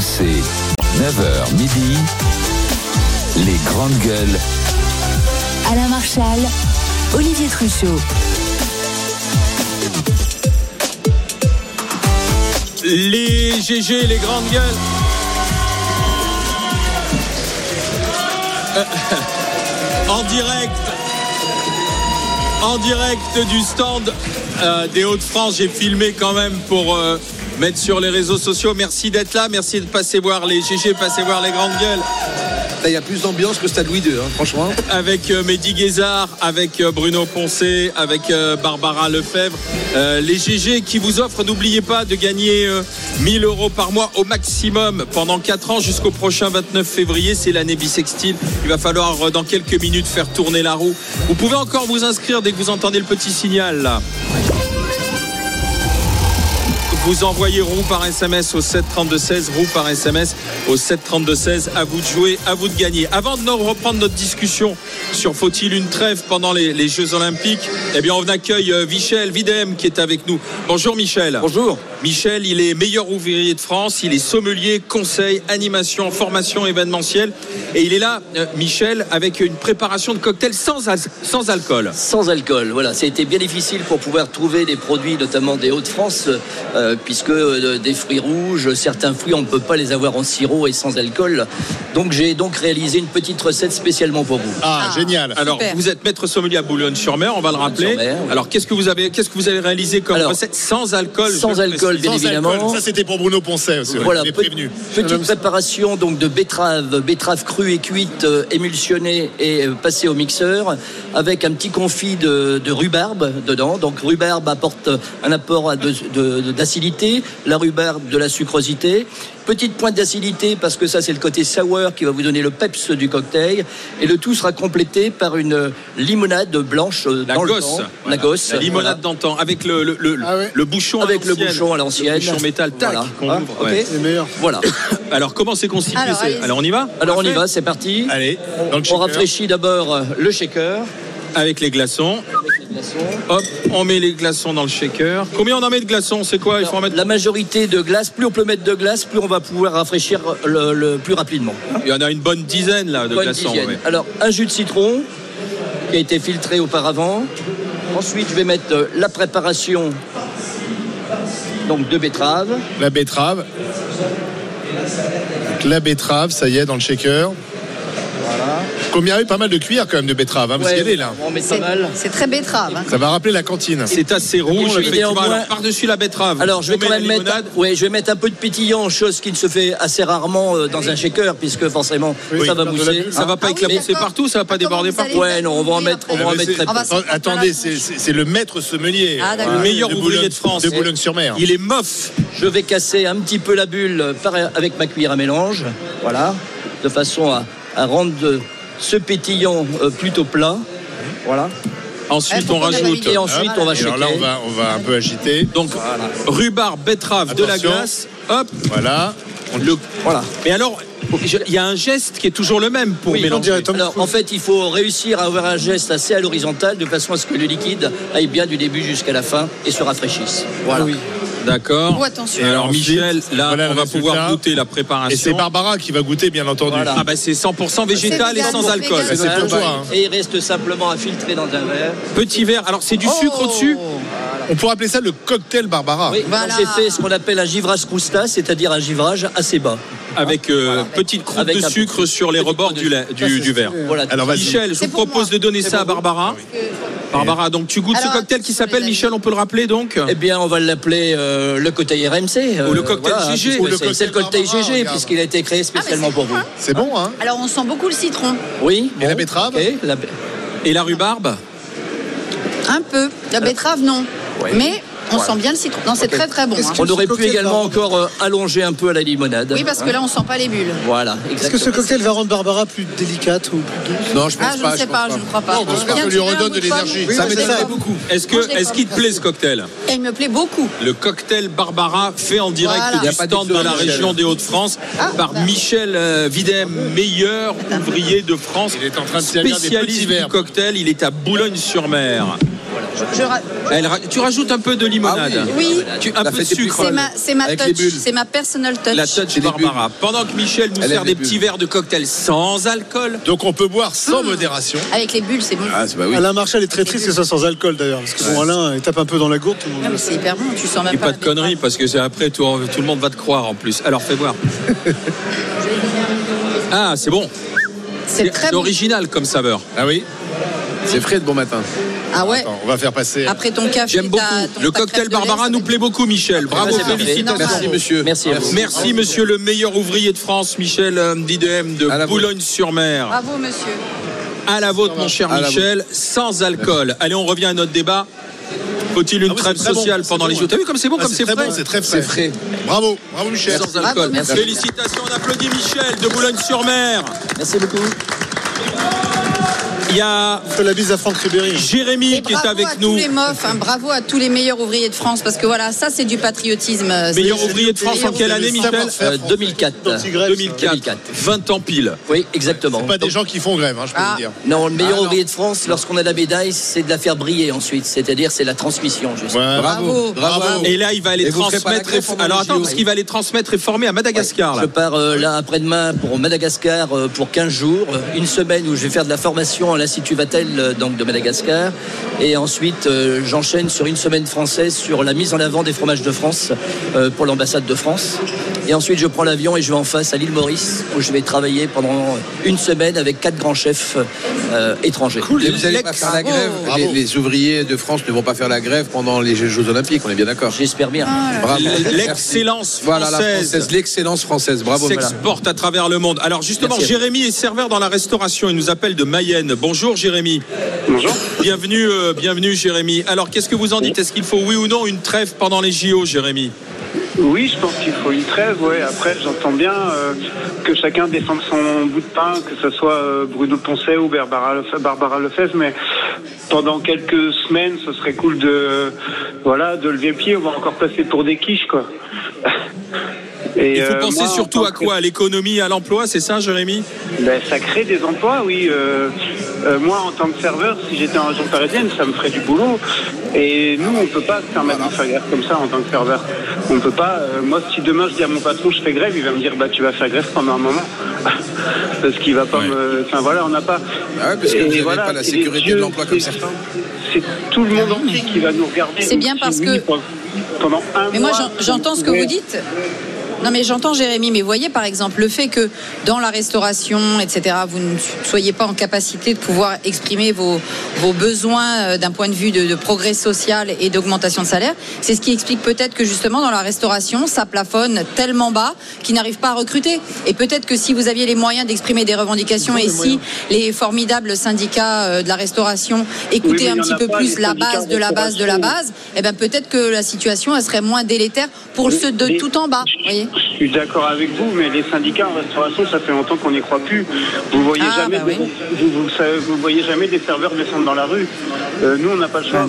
RMC, 9h midi, les grandes gueules. Alain Marchal, Olivier Truchot. Les GG, les grandes gueules. En direct du stand des Hauts-de-France, j'ai filmé quand même pour mettre sur les réseaux sociaux. Merci d'être là, merci de passer voir les GG, passer voir les grandes gueules. Il y a plus d'ambiance que Stade Louis II, hein, franchement. Avec Mehdi Ghezzar, avec Bruno Poncet, avec Barbara Lefebvre. Les GG qui vous offrent, n'oubliez pas de gagner 1 000 euros par mois au maximum pendant 4 ans jusqu'au prochain 29 février. C'est l'année bissextile. Il va falloir dans quelques minutes faire tourner la roue. Vous pouvez encore vous inscrire dès que vous entendez le petit signal là. Vous envoyez roue par SMS au 732-16, roue par SMS au 732-16. À vous de jouer, à vous de gagner. Avant de nous reprendre notre discussion sur faut-il une trêve pendant les Jeux Olympiques, eh bien on accueille Michel Vidème qui est avec nous. Bonjour Michel. Bonjour. Michel, il est meilleur ouvrier de France, il est sommelier, conseil, animation, formation événementielle. Et il est là, Michel, avec une préparation de cocktail sans alcool. Sans alcool, voilà. Ça a été bien difficile pour pouvoir trouver des produits, notamment des Hauts-de-France, puisque des fruits rouges, certains fruits, on ne peut pas les avoir en sirop et sans alcool. Donc j'ai donc réalisé une petite recette spécialement pour vous. Ah, génial. Alors super. Vous êtes maître sommelier à Boulogne-sur-Mer, on va le rappeler. Oui. Alors qu'est-ce que vous avez réalisé comme recette sans alcool? Sans alcool, bien évidemment. Alcool. Ça c'était pour Bruno Poncet aussi. Voilà, prévenu. Petite préparation donc de betterave crue et cuite, émulsionnée et passée au mixeur, avec un petit confit de rhubarbe dedans. Donc rhubarbe apporte un apport d'acidité. La rhubarbe, de la sucrosité, petite pointe d'acidité parce que ça c'est le côté sour qui va vous donner le peps du cocktail, et le tout sera complété par une limonade blanche dans le temps. Voilà. La gosse, la limonade d'antan avec le bouchon avec le bouchon à l'ancienne, le bouchon métal, tac, voilà. Qu'on ouvre. Okay. C'est meilleur. Voilà. Alors comment c'est constitué? Alors on y va. Alors on y va, c'est parti. Allez. On rafraîchit d'abord le shaker avec les glaçons. Hop, on met les glaçons dans le shaker. Combien on en met de glaçons? C'est quoi? Il faut en mettre... La majorité de glace. Plus on peut mettre de glace, plus on va pouvoir rafraîchir le plus rapidement. Il y en a une bonne dizaine là de glaçons. Ouais. Alors un jus de citron qui a été filtré auparavant. Ensuite je vais mettre la préparation donc de betterave. La betterave. Donc, la betterave, ça y est, dans le shaker. Voilà. Combien a eu pas mal de cuillère quand même de betterave, hein, parce qu'elle est là. C'est très betterave. Hein. Ça va rappeler la cantine. C'est assez rouge. Alors, par-dessus la betterave. Alors je vais quand même mettre un peu de pétillant, chose qui ne se fait assez rarement dans un shaker, puisque forcément ça va mousser. Ça va pas éclabousser partout, ça va pas déborder partout. Ouais, non, on va en mettre. Attendez, c'est le maître sommelier, le meilleur ouvrier de France, de Boulogne-sur-Mer. Il est mof. Je vais casser un petit peu la bulle avec ma cuillère à mélange, voilà, de façon à rendre ce pétillant plutôt plat. Voilà. Ensuite, on rajoute. Et ensuite, on va shaker. Alors là, on va un peu agiter. Donc, voilà. Rhubarbe, betterave, de la glace. Hop. Voilà. Voilà. Mais alors, il y a un geste qui est toujours le même pour mélanger. Alors, en fait, il faut réussir à avoir un geste assez à l'horizontale, de façon à ce que le liquide aille bien du début jusqu'à la fin et se rafraîchisse. Voilà. Oui. D'accord. Oh, attention. Et alors Michel, là voilà, on va pouvoir goûter la préparation. Et c'est Barbara qui va goûter, bien entendu. Voilà. Ah bah c'est 100% végétal et sans alcool. C'est pour toi, hein. Et il reste simplement à filtrer dans un verre. Petit verre. Alors c'est du sucre au-dessus. Voilà. On pourrait appeler ça le cocktail Barbara. Oui, voilà. C'est fait ce qu'on appelle un givrage croustat, c'est-à-dire un givrage assez bas. Avec petite croûte de sucre sur les rebords du verre. Voilà. Alors Michel, je vous propose de donner ça à Barbara. Barbara, donc tu goûtes ce cocktail qui s'appelle, Michel, on peut le rappeler donc? Eh bien, on va l'appeler le cocktail RMC. Ou le cocktail GG. C'est le cocktail GG, puisqu'il a été créé spécialement pour vous. C'est bon, hein? Alors, on sent beaucoup le citron. Oui. Et la betterave? Et la rhubarbe? Un peu. La betterave, non. Mais... on sent bien le citron. Non, c'est très très bon. On aurait pu également encore allonger un peu à la limonade. Oui, parce que là, on sent pas les bulles. Voilà. Exactement. Est-ce que ce cocktail va rendre Barbara plus délicate ou plus douce? Non, je pense pas. Je ne crois pas. Non, j'espère que ça lui redonne de l'énergie. Ça m'étonnerait beaucoup. Est-ce qu'il te plaît ce cocktail? Il me plaît beaucoup. Le cocktail Barbara fait en direct du stand de la région des Hauts-de-France par Michel Vidème, meilleur ouvrier de France. Il est en train de servir des petits verres. Spécialiste du cocktail, il est à Boulogne-sur-Mer. Voilà. Tu rajoutes un peu de limonade. Ah oui, oui. Un peu de sucre. C'est ma personal touch. La touch Barbara. Pendant que Michel nous sert des petits verres de cocktail sans alcool. Donc on peut boire sans modération. Avec les bulles, c'est bon. Ah, bah oui. Alain Marchal est très triste que ça sans alcool d'ailleurs. Parce que bon, Alain, il tape un peu dans la gourde. Non, mais c'est hyper bon. Tu sens même pas. Et pas de conneries parce que après tout le monde va te croire en plus. Alors fais voir. Ah, c'est bon. C'est très original comme saveur. Ah oui. C'est frais de bon matin. Ah ouais. Attends, on va faire passer. Après ton café. J'aime beaucoup. Le cocktail Barbara nous plaît beaucoup, Michel. Bravo, félicitations. Merci, monsieur. Merci, monsieur le meilleur ouvrier de France, Michel Vidème de Boulogne-sur-Mer. Bravo, monsieur. À la vôtre, mon cher Michel, sans alcool. Allez, on revient à notre débat. Faut-il une trêve sociale pendant les Jeux? T'as vu comme c'est bon, comme c'est frais. C'est très frais. C'est frais. Bravo, bravo, Michel. Sans alcool. Félicitations. On applaudit Michel de Boulogne-sur-Mer. Merci beaucoup. Il y a la bise à Franck Ribéry. Jérémy qui est avec nous. Bravo à tous les meilleurs ouvriers de France parce que voilà, ça c'est du patriotisme. Meilleur ouvrier de France en quelle année, Michel? 2004. 20 ans pile. Oui, exactement. C'est pas des gens qui font grève, je peux vous dire. Non, le meilleur ouvrier de France, lorsqu'on a la médaille, c'est de la faire briller ensuite. C'est-à-dire, c'est la transmission. Bravo, bravo. Et là, il va aller transmettre. Alors attends, parce qu'il va aller transmettre et former à Madagascar. Je pars là après-demain pour Madagascar pour 15 jours, une semaine où je vais faire de la formation. L'Institut Vatel donc de Madagascar et ensuite j'enchaîne sur une semaine française sur la mise en avant des fromages de France pour l'ambassade de France et ensuite je prends l'avion et je vais en face à l'île Maurice où je vais travailler pendant une semaine avec 4 grands chefs étrangers. Cool. Et vous n'allez pas faire la grève. Les ouvriers de France ne vont pas faire la grève pendant les Jeux Olympiques, on est bien d'accord? J'espère bien. L'excellence française, bravo, s'exporte à travers le monde. Alors justement, Jérémy est serveur dans la restauration, il nous appelle de Mayenne. Bonjour Jérémy. Bonjour. Bienvenue Jérémy. Alors qu'est-ce que vous en dites? Est-ce qu'il faut oui ou non une trêve pendant les JO, Jérémy? Oui, je pense qu'il faut une trêve. Ouais. Après, j'entends bien que chacun défende son bout de pain, que ce soit Bruno Poncet ou Barbara Lefebvre, mais pendant quelques semaines, ce serait cool de lever pied. On va encore passer pour des quiches, quoi. Et il faut penser surtout à quoi? À l'économie, à l'emploi, c'est ça, Jérémy? Ça crée des emplois, oui. Moi, en tant que serveur, si j'étais en région parisienne, ça me ferait du boulot. Et nous, on ne peut pas se permettre de faire grève comme ça en tant que serveur. On ne peut pas. Moi, si demain je dis à mon patron, je fais grève, il va me dire, tu vas faire grève pendant un moment. Parce qu'il va pas me. Enfin, voilà, on n'a pas. Ah ouais, parce que vous n'avez pas la sécurité de l'emploi comme certains. C'est tout le monde entier qui va nous regarder. C'est bien parce que. Pendant un mois. Mais moi, j'entends ce que vous dites. Non mais j'entends Jérémy, mais voyez par exemple le fait que dans la restauration, etc., vous ne soyez pas en capacité de pouvoir exprimer vos besoins d'un point de vue de progrès social et d'augmentation de salaire, c'est ce qui explique peut-être que justement dans la restauration, ça plafonne tellement bas qu'ils n'arrivent pas à recruter. Et peut-être que si vous aviez les moyens d'exprimer des revendications et si les formidables syndicats de la restauration écoutaient un petit peu plus la base de la base de la base, eh ben peut-être que la situation elle serait moins délétère pour ceux de tout en bas, vous voyez. Je suis d'accord avec vous, mais les syndicats en restauration, ça fait longtemps qu'on n'y croit plus. Vous voyez vous voyez jamais des serveurs descendre dans la rue. Nous, on n'a pas le choix,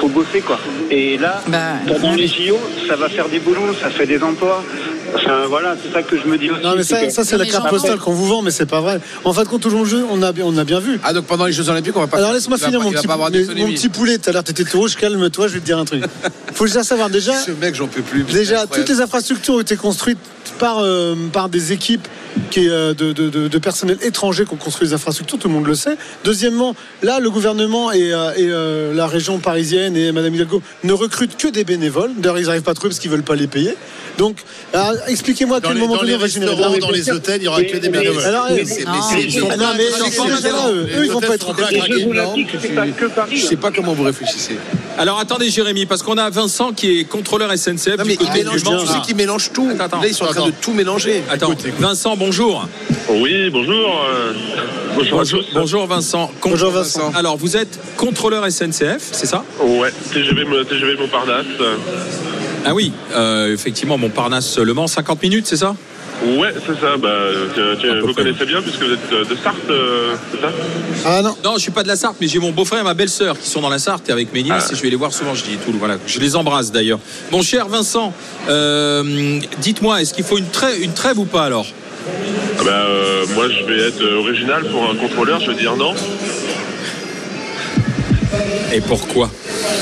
faut bosser, quoi. Et là, pendant les JO, ça va faire des boulots, ça fait des emplois. Enfin, voilà, c'est ça que je me dis aussi. Non, mais ça c'est la carte postale qu'on vous vend, mais c'est pas vrai. En fin de compte, toujours le jeu, on a bien vu. Ah, donc pendant les Jeux Olympiques, on va pas. Alors laisse-moi finir mon petit poulet. Tout à l'heure, t'étais tout rouge, calme-toi, je vais te dire un truc. Faut déjà savoir, ce mec, j'en peux plus. Déjà, toutes les infrastructures ont été construites par des équipes de personnel étranger qui ont construit les infrastructures, tout le monde le sait. Deuxièmement, là, le gouvernement et la région parisienne et Madame Hidalgo ne recrutent que des bénévoles. D'ailleurs, ils n'arrivent pas à trouver parce qu'ils ne veulent pas les payer. Donc, expliquez-moi à quel moment donné on va générer de l'argent. Dans les hôtels, il n'y aura que des bénévoles. Alors, eux, ils ne vont pas être en place. Je ne sais pas comment vous réfléchissez. Alors, attendez, Jérémy, parce qu'on a Vincent qui est contrôleur SNCF du côté du Mans. Tu sais qu'ils mélangent tout. Là, ils sont en train de tout mélanger. Attends, Vincent, bonjour. Oui, bonjour. Bonjour Vincent. Bonjour Vincent. Alors, vous êtes contrôleur SNCF, c'est ça? Ouais, TGV Montparnasse. Ah oui, effectivement, Montparnasse, Le Mans, 50 minutes, c'est ça? Ouais, c'est ça. Vous connaissez bien puisque vous êtes de Sarthe, c'est ça? Ah non. Non, je suis pas de la Sarthe, mais j'ai mon beau-frère et ma belle-sœur qui sont dans la Sarthe avec mes nièces et je vais les voir souvent. Voilà, je les embrasse d'ailleurs. Mon cher Vincent, dites-moi, est-ce qu'il faut une trêve ou pas alors? Moi, je vais être original pour un contrôleur. Je vais dire non. Et pourquoi?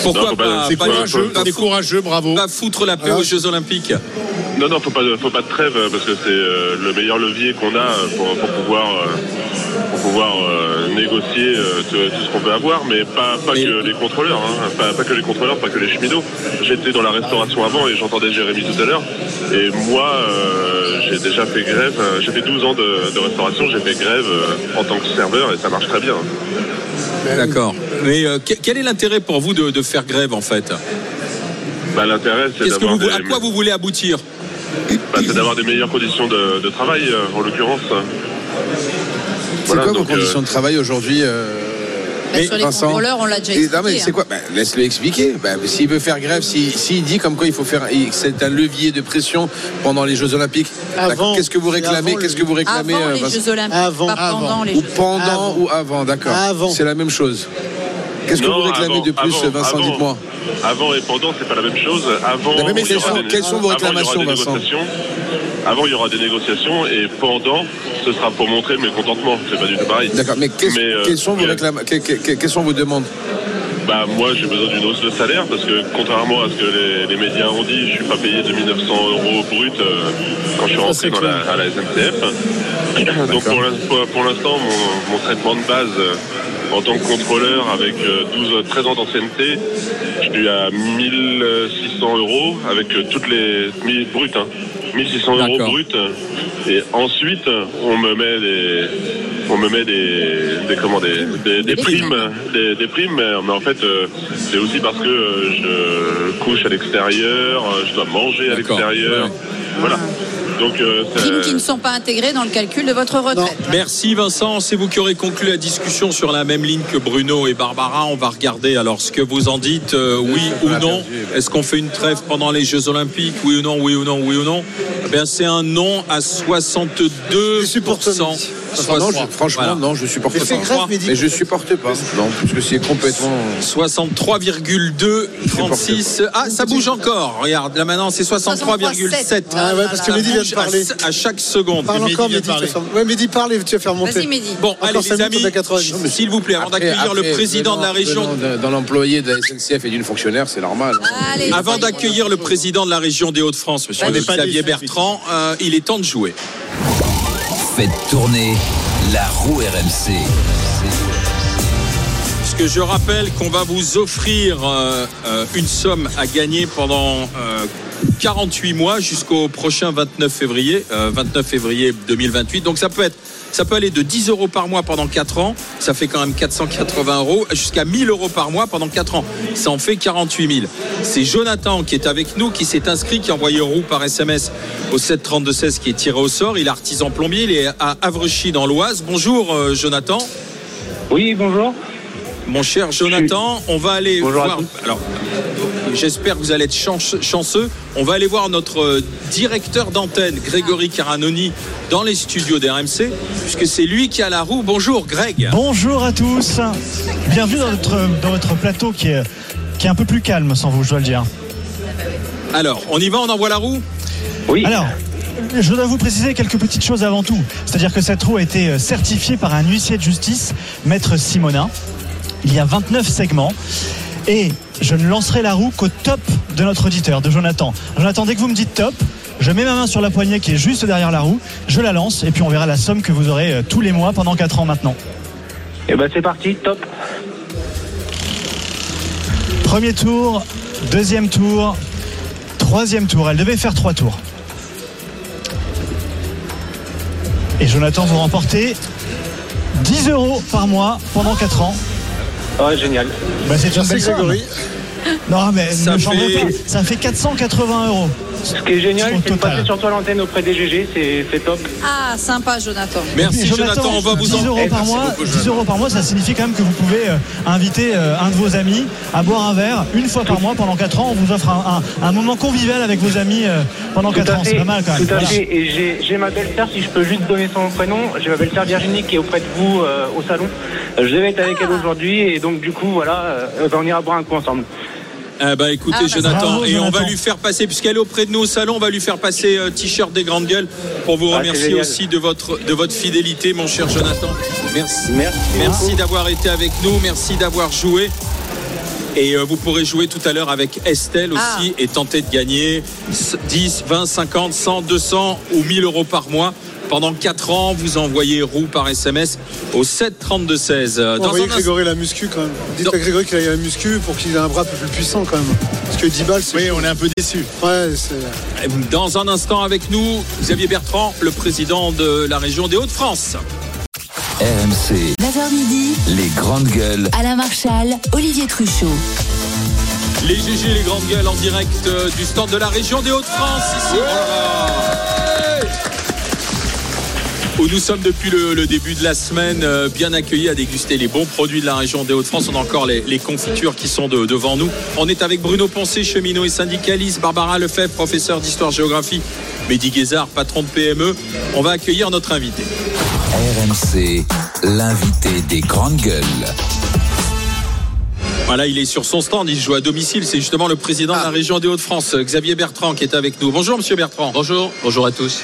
Pourquoi non, pas, c'est pas courageux, pas courageux, bravo. Pas foutre la paix aux Jeux Olympiques. Non, non, faut pas de trêve parce que c'est le meilleur levier qu'on a pour pouvoir négocier tout ce qu'on peut avoir, mais pas que les contrôleurs, hein, pas que les cheminots. J'étais dans la restauration avant et j'entendais Jérémy tout à l'heure. Et moi, j'ai déjà fait grève. J'ai fait 12 ans de restauration, j'ai fait grève en tant que serveur et ça marche très bien. D'accord. Mais quel est l'intérêt pour vous de faire grève en fait? Bah, l'intérêt, c'est d'avoir à quoi vous voulez aboutir? Bah, c'est d'avoir des meilleures conditions de travail, en l'occurrence. C'est voilà, quoi vos conditions de travail aujourd'hui, sur les contrôleurs, on l'a déjà expliqué. Non, mais c'est quoi? Laisse-le expliquer. S'il veut faire grève, s'il dit comme quoi il faut faire, c'est un levier de pression pendant les Jeux Olympiques. Qu'est-ce que vous réclamez? Avant les Jeux Olympiques, pas pendant les Jeux. Ou pendant ou avant, d'accord. C'est la même chose. Qu'est-ce que vous réclamez de plus, Vincent? Dites-moi. Avant et pendant, c'est pas la même chose. Avant, mais quelles sont vos réclamations, Vincent? Avant, il y aura des négociations et pendant, ce sera pour montrer mes contentements. C'est pas du tout pareil. D'accord, mais quelles sont vos demandes? Bah, moi, j'ai besoin d'une hausse de salaire parce que, contrairement à ce que les médias ont dit, je suis pas payé de 1 900 € brut quand je suis rentré à la SNCF. Donc, pour l'instant, mon traitement de base en tant que contrôleur avec 13 ans d'ancienneté, je suis à 1 600 € avec toutes les bruts, hein. 1 600 € brut. Et ensuite, on me met des primes, mais en fait, c'est aussi parce que je couche à l'extérieur, je dois manger à l'extérieur, voilà. Donc, primes qui ne sont pas intégrées dans le calcul de votre retraite. Non. Merci Vincent, c'est vous qui aurez conclu la discussion sur la même ligne que Bruno et Barbara. On va regarder alors ce que vous en dites, oui ou non. Est-ce qu'on fait une trêve pendant les Jeux Olympiques? Oui ou non, oui ou non, oui ou non. Eh bien, c'est un non à 62%. Je supporte je supporte pas. Mais je supporte pas. Non, parce que c'est complètement... 63,2, 36... Ah, ça bouge encore. Regarde, là maintenant, c'est 63,7. Ah ouais, parce que Mehdi vient de parler. À chaque seconde. Parle encore, Mehdi. Ouais, Mehdi, parle et tu vas faire monter. Vas-y, Mehdi. Bon, allez, les amis, s'il vous plaît, avant d'accueillir le président de la région... Dans l'employé de la SNCF et d'une fonctionnaire, c'est normal. Avant d'accueillir le président de la région des Hauts-de-France, monsieur Xavier Bertrand, il est temps de jouer. Faites tourner la roue RMC. Parce que je rappelle qu'on va vous offrir une somme à gagner pendant 48 mois jusqu'au prochain 29 février 2028. Donc ça peut aller de 10 € par mois pendant 4 ans, ça fait quand même 480 €, jusqu'à 1 000 € par mois pendant 4 ans. Ça en fait 48 000. C'est Jonathan qui est avec nous, qui s'est inscrit, qui a envoyé roue par SMS au 732-16, qui est tiré au sort. Il est artisan plombier, il est à Avruchy dans l'Oise. Bonjour Jonathan. Oui, bonjour. Mon cher Jonathan, on va aller voir... Alors, j'espère que vous allez être chanceux. On va aller voir notre directeur d'antenne, Grégory Caranoni, dans les studios d'RMC, puisque c'est lui qui a la roue. Bonjour Greg. Bonjour à tous. Bienvenue dans votre plateau qui est un peu plus calme sans vous, je dois le dire. Alors, on y va, on envoie la roue? Oui. Alors, je dois vous préciser quelques petites choses avant tout. C'est-à-dire que cette roue a été certifiée par un huissier de justice, maître Simonin. Il y a 29 segments. Et je ne lancerai la roue qu'au top de notre auditeur, de Jonathan. Jonathan, dès que vous me dites top, je mets ma main sur la poignée qui est juste derrière la roue, je la lance et puis on verra la somme que vous aurez tous les mois pendant 4 ans maintenant. Et ben c'est parti, top. Premier tour, deuxième tour, troisième tour. Elle devait faire 3 tours. Et Jonathan, vous remportez 10 € par mois pendant 4 ans. Ouais, génial. Bah, c'est déjà une belle catégorie. Non, mais ça fait 480 €. Ce qui est génial, c'est de passer sur toi l'antenne auprès des GG, c'est top. Ah, sympa, Jonathan. Merci, Jonathan, on va vous en... 10 € par mois, ça signifie quand même que vous pouvez inviter un de vos amis à boire un verre une fois par mois pendant 4 ans. On vous offre un moment convivial avec vos amis pendant 4 ans. C'est pas mal quand même. Tout à fait. Et j'ai ma belle-sœur, si je peux juste donner son prénom, j'ai ma belle-sœur Virginie qui est auprès de vous au salon. Je devais être avec elle aujourd'hui et donc du coup, voilà, on ira boire un coup ensemble. Bah écoutez Jonathan, bravo, et on va lui faire passer, puisqu'elle est auprès de nous au salon, on va lui faire passer t-shirt des Grandes Gueules pour vous remercier aussi de votre fidélité, mon cher Jonathan. Merci d'avoir été avec nous, merci d'avoir joué. Et vous pourrez jouer tout à l'heure avec Estelle aussi et tenter de gagner 10, 20, 50, 100, 200 ou 1000 euros par mois. Pendant 4 ans, vous envoyez roue par SMS au 7 32 16. Envoyez Grégory la muscu quand même. Dites à Grégory qu'il aille à la muscu pour qu'il ait un bras un peu plus puissant quand même. Parce que 10 balles, c'est... Oui, on est un peu déçus. Ouais, c'est... Dans un instant avec nous, Xavier Bertrand, le président de la région des Hauts-de-France. RMC, 9h midi, les grandes gueules. Alain Marchal, Olivier Truchot. Les GG, les grandes gueules en direct du stand de la région des Hauts-de-France. Ici. Où nous sommes depuis le début de la semaine, bien accueillis à déguster les bons produits de la région des Hauts-de-France. On a encore les confitures qui sont devant nous. On est avec Bruno Poncet, cheminot et syndicaliste, Barbara Lefebvre, professeur d'histoire-géographie, Mehdi Ghezzar, patron de PME. On va accueillir notre invité. RMC, l'invité des grandes gueules. Voilà, il est sur son stand, il joue à domicile. C'est justement le président de la région des Hauts-de-France, Xavier Bertrand, qui est avec nous. Bonjour, monsieur Bertrand. Bonjour. Bonjour à tous.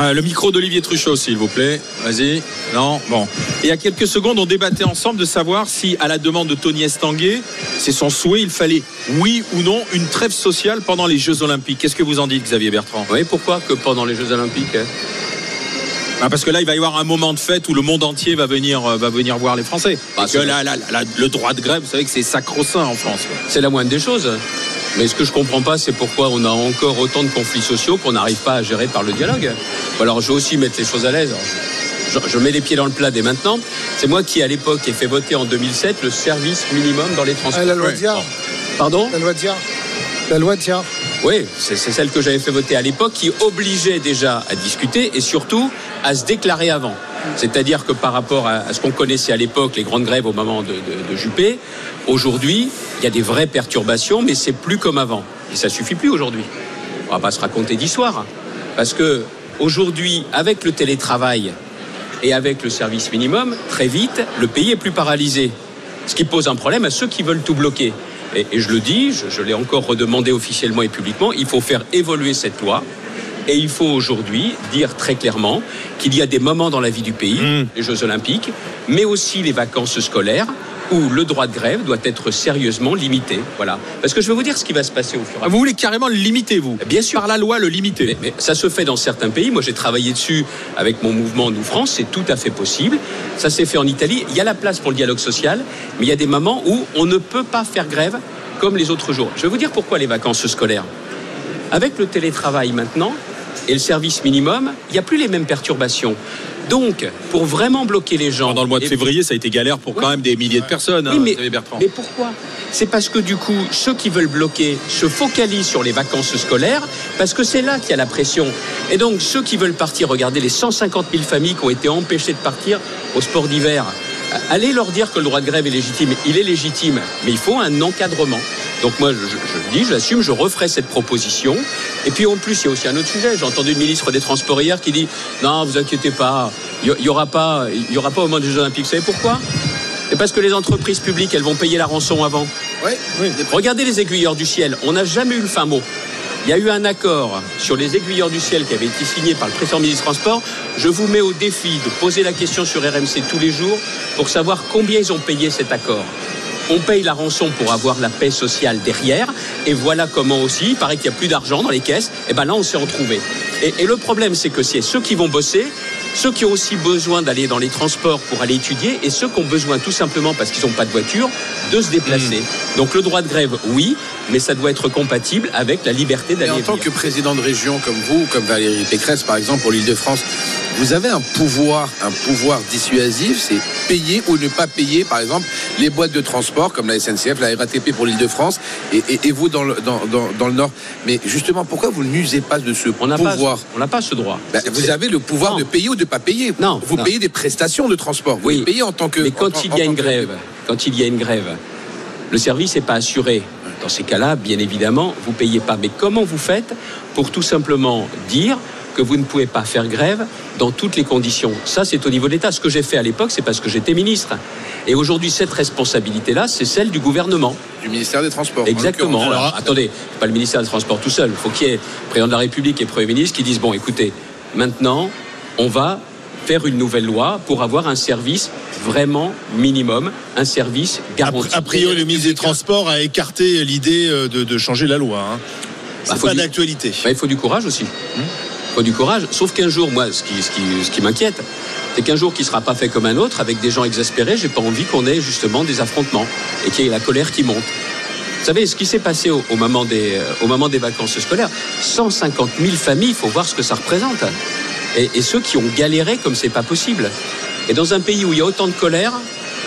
Le micro d'Olivier Truchot, s'il vous plaît. Vas-y. Non. Bon. Et il y a quelques secondes, on débattait ensemble de savoir si, à la demande de Tony Estanguet, c'est son souhait, il fallait, oui ou non, une trêve sociale pendant les Jeux Olympiques. Qu'est-ce que vous en dites, Xavier Bertrand ? Oui, pourquoi que pendant les Jeux Olympiques ? Parce que là, il va y avoir un moment de fête où le monde entier va venir voir les Français. Parce que là, le droit de grève, vous savez que c'est sacro-saint en France. C'est la moindre des choses. Mais ce que je comprends pas, c'est pourquoi on a encore autant de conflits sociaux qu'on n'arrive pas à gérer par le dialogue. Alors, je veux aussi mettre les choses à l'aise. Je mets les pieds dans le plat dès maintenant. C'est moi qui, à l'époque, ai fait voter en 2007 le service minimum dans les transports. La loi Diard. Pardon ? La loi Diard. La loi Diard. Oui, c'est celle que j'avais fait voter à l'époque, qui obligeait déjà à discuter et surtout à se déclarer avant. C'est-à-dire que par rapport à ce qu'on connaissait à l'époque, les grandes grèves au moment de Juppé, aujourd'hui, il y a des vraies perturbations, mais c'est plus comme avant. Et ça suffit plus aujourd'hui. On va pas se raconter d'histoire. Parce que aujourd'hui, avec le télétravail et avec le service minimum, très vite, le pays est plus paralysé. Ce qui pose un problème à ceux qui veulent tout bloquer. Et je le dis, je l'ai encore redemandé officiellement et publiquement, il faut faire évoluer cette loi. Et il faut aujourd'hui dire très clairement qu'il y a des moments dans la vie du pays, les Jeux Olympiques, mais aussi les vacances scolaires, où le droit de grève doit être sérieusement limité. Voilà. Parce que je vais vous dire ce qui va se passer au fur et à mesure. Vous voulez carrément le limiter, vous ? Bien sûr. Par la loi, le limiter. Mais ça se fait dans certains pays. Moi, j'ai travaillé dessus avec mon mouvement Nous France. C'est tout à fait possible. Ça s'est fait en Italie. Il y a la place pour le dialogue social, mais il y a des moments où on ne peut pas faire grève comme les autres jours. Je vais vous dire pourquoi les vacances scolaires. Avec le télétravail maintenant, et le service minimum, il n'y a plus les mêmes perturbations. Donc, pour vraiment bloquer les gens... Dans le mois de février, ça a été galère pour quand même des milliers de personnes, oui, hein, Bertrand. Mais pourquoi ? C'est parce que du coup, ceux qui veulent bloquer se focalisent sur les vacances scolaires, parce que c'est là qu'il y a la pression. Et donc, ceux qui veulent partir, regardez les 150 000 familles qui ont été empêchées de partir au sport d'hiver. Allez leur dire que le droit de grève est légitime. Il est légitime, mais il faut un encadrement. Donc moi, je le dis, j'assume, je referai cette proposition. Et puis en plus, il y a aussi un autre sujet. J'ai entendu le ministre des Transports hier qui dit « Non, vous inquiétez pas, il n'y aura pas au moment des Jeux Olympiques. » Vous savez pourquoi ? C'est parce que les entreprises publiques, elles vont payer la rançon avant. Oui. Regardez les aiguilleurs du ciel. On n'a jamais eu le fin mot. Il y a eu un accord sur les aiguilleurs du ciel qui avait été signé par le président ministre des Transports. Je vous mets au défi de poser la question sur RMC tous les jours pour savoir combien ils ont payé cet accord. On paye la rançon pour avoir la paix sociale derrière. Et voilà comment aussi, il paraît qu'il n'y a plus d'argent dans les caisses. Et bien là, on s'est retrouvé. Et le problème, c'est que c'est ceux qui vont bosser, ceux qui ont aussi besoin d'aller dans les transports pour aller étudier, et ceux qui ont besoin tout simplement, parce qu'ils n'ont pas de voiture, de se déplacer. Donc le droit de grève, oui, mais ça doit être compatible avec la liberté d'aller et venir. En tant que président de région comme vous, comme Valérie Pécresse par exemple, pour l'Île-de-France, vous avez un pouvoir dissuasif, c'est payer ou ne pas payer par exemple les boîtes de transport comme la SNCF, la RATP pour l'Île-de-France, et vous dans le Nord. Mais justement, pourquoi vous n'usez pas de ce pouvoir ? On n'a pas ce droit. Vous avez le pouvoir de payer ou de ne pas payer. Non, vous payez des prestations de transport. Vous payez en tant que... Mais quand il y a une grève, le service n'est pas assuré. Dans ces cas-là, bien évidemment, vous ne payez pas. Mais comment vous faites pour tout simplement dire que vous ne pouvez pas faire grève dans toutes les conditions ? Ça, c'est au niveau de l'État. Ce que j'ai fait à l'époque, c'est parce que j'étais ministre. Et aujourd'hui, cette responsabilité-là, c'est celle du gouvernement. Du ministère des Transports. Exactement. Alors, attendez, pas le ministère des Transports tout seul. Il faut qu'il y ait le président de la République et le Premier ministre qui disent « Bon, écoutez, maintenant, on va faire une nouvelle loi pour avoir un service vraiment minimum, un service garanti. A priori, le ministre des Transports a écarté l'idée de changer la loi. Hein. C'est pas d'actualité. Il faut du courage aussi. Il faut du courage. Sauf qu'un jour, moi, ce qui m'inquiète, c'est qu'un jour qui ne sera pas fait comme un autre, avec des gens exaspérés, j'ai pas envie qu'on ait justement des affrontements et qu'il y ait la colère qui monte. Vous savez, ce qui s'est passé au moment des vacances scolaires, 150 000 familles, il faut voir ce que ça représente. Et ceux qui ont galéré comme c'est pas possible. Et dans un pays où il y a autant de colère,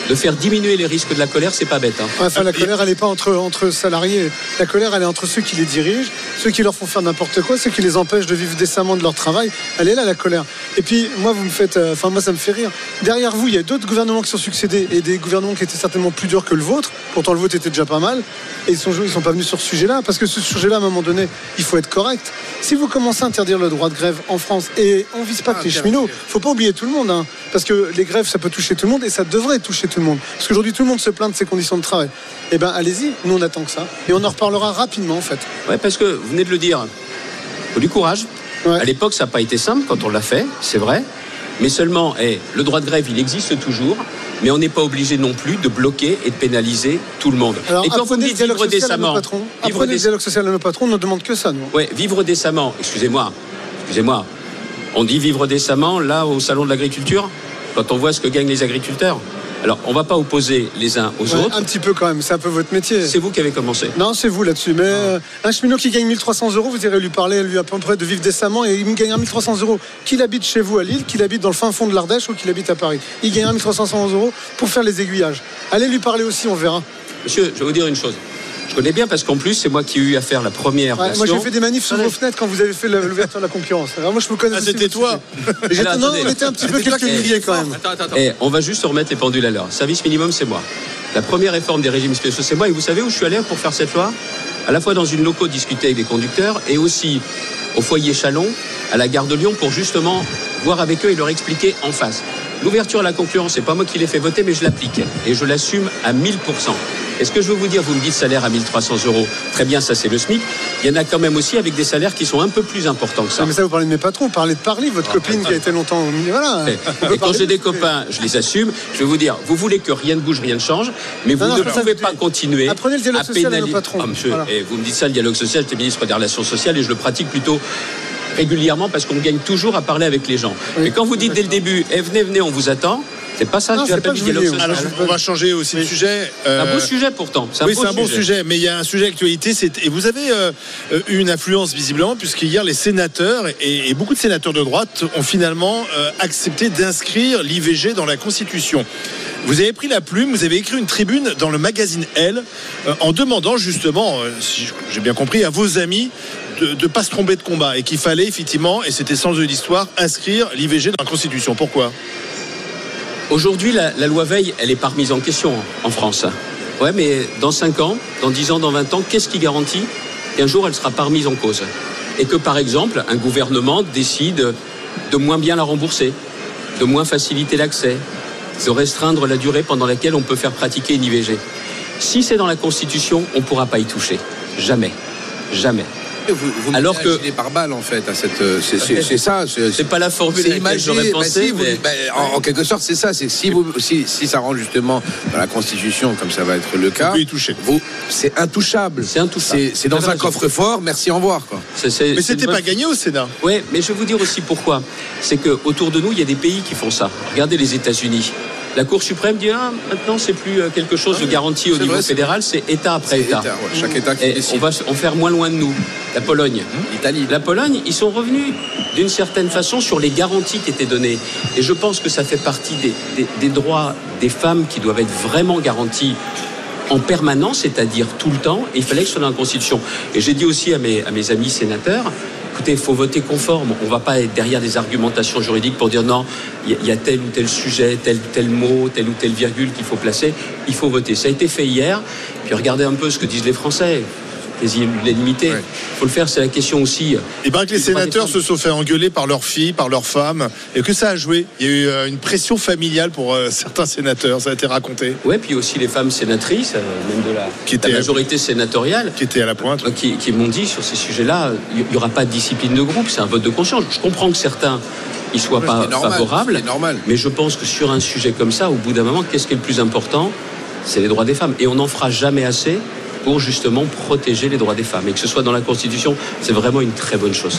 de faire diminuer les risques de la colère, c'est pas bête. Hein. Enfin, la colère, elle n'est pas entre salariés. La colère, elle est entre ceux qui les dirigent, ceux qui leur font faire n'importe quoi, ceux qui les empêchent de vivre décemment de leur travail. Elle est là, la colère. Et puis, moi, vous me faites... Enfin, moi, ça me fait rire. Derrière vous, il y a d'autres gouvernements qui sont succédés et des gouvernements qui étaient certainement plus durs que le vôtre. Pourtant, le vôtre était déjà pas mal. Et ils sont pas venus sur ce sujet-là. Parce que ce sujet-là, à un moment donné, il faut être correct. Si vous commencez à interdire le droit de grève en France, et on vise pas que les cheminots, faut pas oublier tout le monde. Hein, parce que les grèves, ça peut toucher tout le monde et ça devrait toucher tout le monde. Parce qu'aujourd'hui, tout le monde se plaint de ses conditions de travail. Eh bien, allez-y, nous, on attend que ça. Et on en reparlera rapidement, en fait. Oui, parce que, vous venez de le dire, il faut du courage. Ouais. À l'époque, ça n'a pas été simple quand on l'a fait, c'est vrai. Mais seulement, le droit de grève, il existe toujours. Mais on n'est pas obligé non plus de bloquer et de pénaliser tout le monde. Alors, et quand vous dites vivre décemment... Apprenez le dialogue social à nos patrons, on ne demande que ça, nous. Oui, vivre décemment, excusez-moi, on dit vivre décemment, là, au Salon de l'Agriculture, quand on voit ce que gagnent les agriculteurs. Alors, on ne va pas opposer les uns aux autres. Un petit peu quand même, c'est un peu votre métier. C'est vous qui avez commencé. Non, c'est vous là-dessus. Mais un cheminot qui gagne 1 300 €, vous irez lui parler, lui à peu près de vivre décemment, et il gagne 1 300 €. Qu'il habite chez vous à Lille, qu'il habite dans le fin fond de l'Ardèche ou qu'il habite à Paris. Il gagne 1 300 € pour faire les aiguillages. Allez lui parler aussi, on verra. Monsieur, je vais vous dire une chose. Je connais bien parce qu'en plus, c'est moi qui ai eu à faire la première version. Moi, j'ai fait des manifs sous vos fenêtres quand vous avez fait l'ouverture de la concurrence. Alors, moi, je vous connais. Ah, c'était toi. Non, on était un petit peu quelques milliers quand même. Attends. On va juste remettre les pendules à l'heure. Service minimum, c'est moi. La première réforme des régimes spéciaux, c'est moi. Et vous savez où je suis allé pour faire cette loi ? À la fois dans une loco discuter avec des conducteurs et aussi au foyer Chalon, à la gare de Lyon, pour justement voir avec eux et leur expliquer en face. L'ouverture à la concurrence, c'est pas moi qui l'ai fait voter, mais je l'applique. Et je l'assume à 1000%. Et ce que je veux vous dire, vous me dites salaire à 1 300 €. Très bien, ça c'est le SMIC. Il y en a quand même aussi avec des salaires qui sont un peu plus importants que ça. Mais ça, vous parlez de mes patrons, vous parlez de Parly, votre copine qui a été longtemps... Voilà. Et quand j'ai des copains, je les assume. Je vais vous dire, vous voulez que rien ne bouge, rien ne change, mais vous ne pouvez pas continuer à pénaliser... Apprenez le dialogue social à nos patrons. Ah, monsieur, voilà. Et vous me dites ça, le dialogue social, j'étais ministre des Relations sociales et je le pratique plutôt... régulièrement parce qu'on gagne toujours à parler avec les gens. Oui, mais quand vous dites dès le début venez, on vous attend, c'est pas ça que tu appelles du dialogue social. Alors on va changer aussi de sujet. Un beau sujet pourtant. C'est un bon sujet, mais il y a un sujet d'actualité. Et vous avez eu une influence visiblement, puisqu'hier les sénateurs et beaucoup de sénateurs de droite ont finalement accepté d'inscrire l'IVG dans la Constitution. Vous avez pris la plume, vous avez écrit une tribune dans le magazine Elle en demandant justement, si j'ai bien compris, à vos amis de pas se tromper de combat et qu'il fallait effectivement, et c'était sans jeu d'histoire, inscrire l'IVG dans la Constitution. Pourquoi ? Aujourd'hui, la loi Veil, elle est pas remise en question en France. Ouais, mais dans 5 ans, dans 10 ans, dans 20 ans, qu'est-ce qui garantit qu'un jour elle sera pas remise en cause ? Et que par exemple, un gouvernement décide de moins bien la rembourser, de moins faciliter l'accès, de restreindre la durée pendant laquelle on peut faire pratiquer une IVG. Si c'est dans la Constitution, on ne pourra pas y toucher. Jamais. Jamais. Vous alors que les par balle en fait à cette c'est ça c'est pas la formule imagée, que j'aurais pensé en quelque sorte c'est ça, c'est si ça rentre justement dans la Constitution comme ça va être le cas, c'est intouchable, c'est dans un coffre-fort, merci, au revoir quoi. Mais c'était pas gagné au Sénat. Ouais, mais je vais vous dire aussi pourquoi, c'est que autour de nous il y a des pays qui font ça. Regardez les États-Unis. La Cour suprême dit maintenant c'est plus quelque chose de garanti au niveau fédéral, c'est État après État. Chaque État qui décide. On va en faire moins loin de nous. La Pologne, l'Italie. La Pologne, ils sont revenus d'une certaine façon sur les garanties qui étaient données. Et je pense que ça fait partie des droits des femmes qui doivent être vraiment garantis en permanence, c'est-à-dire tout le temps. Et il fallait que ce soit dans la Constitution. Et j'ai dit aussi à mes amis sénateurs, écoutez, il faut voter conforme. On ne va pas être derrière des argumentations juridiques pour dire non, il y a tel ou tel sujet, tel ou tel mot, telle ou telle virgule qu'il faut placer. Il faut voter. Ça a été fait hier. Puis regardez un peu ce que disent les Français. Les limiter. Il faut le faire, c'est la question aussi. Et bien que les sénateurs se sont fait engueuler par leurs filles, par leurs femmes, et que ça a joué. Il y a eu une pression familiale pour certains sénateurs, ça a été raconté. Oui, puis aussi les femmes sénatrices, même de la majorité sénatoriale, qui étaient à la pointe, qui m'ont dit sur ces sujets-là, il n'y aura pas de discipline de groupe, c'est un vote de conscience. Je comprends que certains il soit oui, pas normal, favorable. Mais je pense que sur un sujet comme ça, au bout d'un moment, qu'est-ce qui est le plus important? C'est les droits des femmes. Et on n'en fera jamais assez pour justement protéger les droits des femmes. Et que ce soit dans la Constitution, c'est vraiment une très bonne chose.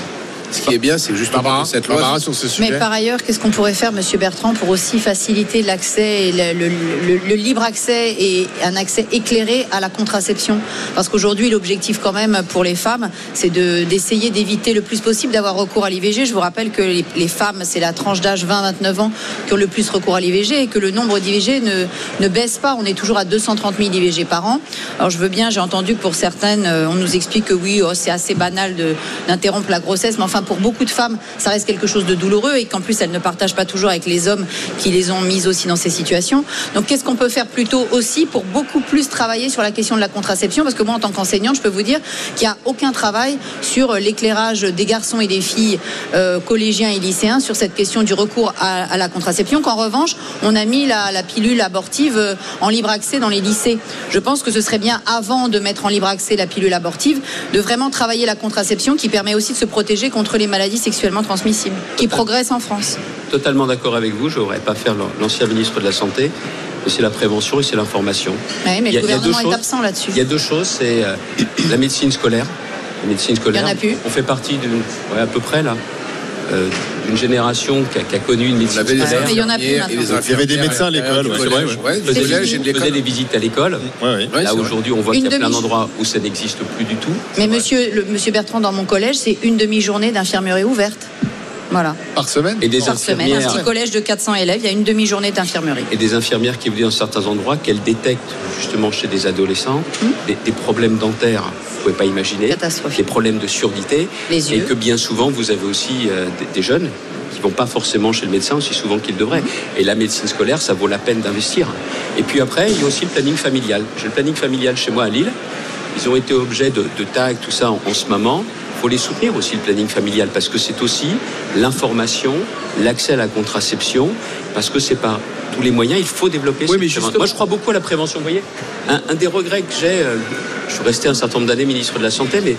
Ce qui est bien, c'est juste Barbara, cette loi sur ce sujet. Mais par ailleurs, qu'est-ce qu'on pourrait faire, Monsieur Bertrand, pour aussi faciliter l'accès, le libre accès et un accès éclairé à la contraception? Parce qu'aujourd'hui, l'objectif quand même pour les femmes, c'est d'essayer d'éviter le plus possible d'avoir recours à l'IVG. Je vous rappelle que les femmes, c'est la tranche d'âge 20-29 ans qui ont le plus recours à l'IVG et que le nombre d'IVG ne baisse pas. On est toujours à 230 000 IVG par an. Alors je veux bien, j'ai entendu que pour certaines, on nous explique que oui, c'est assez banal d'interrompre la grossesse, mais enfin, pour beaucoup de femmes, ça reste quelque chose de douloureux et qu'en plus, elles ne partagent pas toujours avec les hommes qui les ont mises aussi dans ces situations. Donc, qu'est-ce qu'on peut faire plutôt aussi pour beaucoup plus travailler sur la question de la contraception? Parce que moi, en tant qu'enseignante, je peux vous dire qu'il n'y a aucun travail sur l'éclairage des garçons et des filles collégiens et lycéens sur cette question du recours à la contraception. Qu'en revanche, on a mis la pilule abortive en libre accès dans les lycées. Je pense que ce serait bien, avant de mettre en libre accès la pilule abortive, de vraiment travailler la contraception qui permet aussi de se protéger contre les maladies sexuellement transmissibles, qui progressent en France. Totalement d'accord avec vous, je n'aurais pas fait l'ancien ministre de la Santé, mais c'est la prévention et c'est l'information. Oui, mais le gouvernement est absent là-dessus. Il y a deux choses, c'est la médecine scolaire. La médecine scolaire, il y en a plus. On fait partie à peu près là. Une génération qui a connu une médecine scolaire. Il y en a plus maintenant. Il y avait des médecins à l'école. On faisait des visites à l'école. Ouais, là aujourd'hui, on voit qu'il y a plein d'endroits où ça n'existe plus du tout. Mais monsieur Bertrand, dans mon collège, c'est une demi-journée d'infirmerie ouverte. Voilà. Par semaine. Et des infirmières. Semaine. Un petit collège de 400 élèves, il y a une demi-journée d'infirmerie. Et des infirmières qui vous disent dans certains endroits qu'elles détectent justement chez des adolescents des problèmes dentaires, vous ne pouvez pas imaginer, des problèmes de surdité, et que bien souvent vous avez aussi des jeunes qui ne vont pas forcément chez le médecin aussi souvent qu'ils devraient. Et la médecine scolaire, ça vaut la peine d'investir. Et puis après, il y a aussi le planning familial. J'ai le planning familial chez moi à Lille. Ils ont été objet de tags, tout ça en ce moment. Il faut les soutenir aussi, le planning familial, parce que c'est aussi l'information, l'accès à la contraception, parce que c'est pas tous les moyens, il faut développer ça. Moi, je crois beaucoup à la prévention, vous voyez. Un des regrets que j'ai, je suis resté un certain nombre d'années ministre de la Santé, mais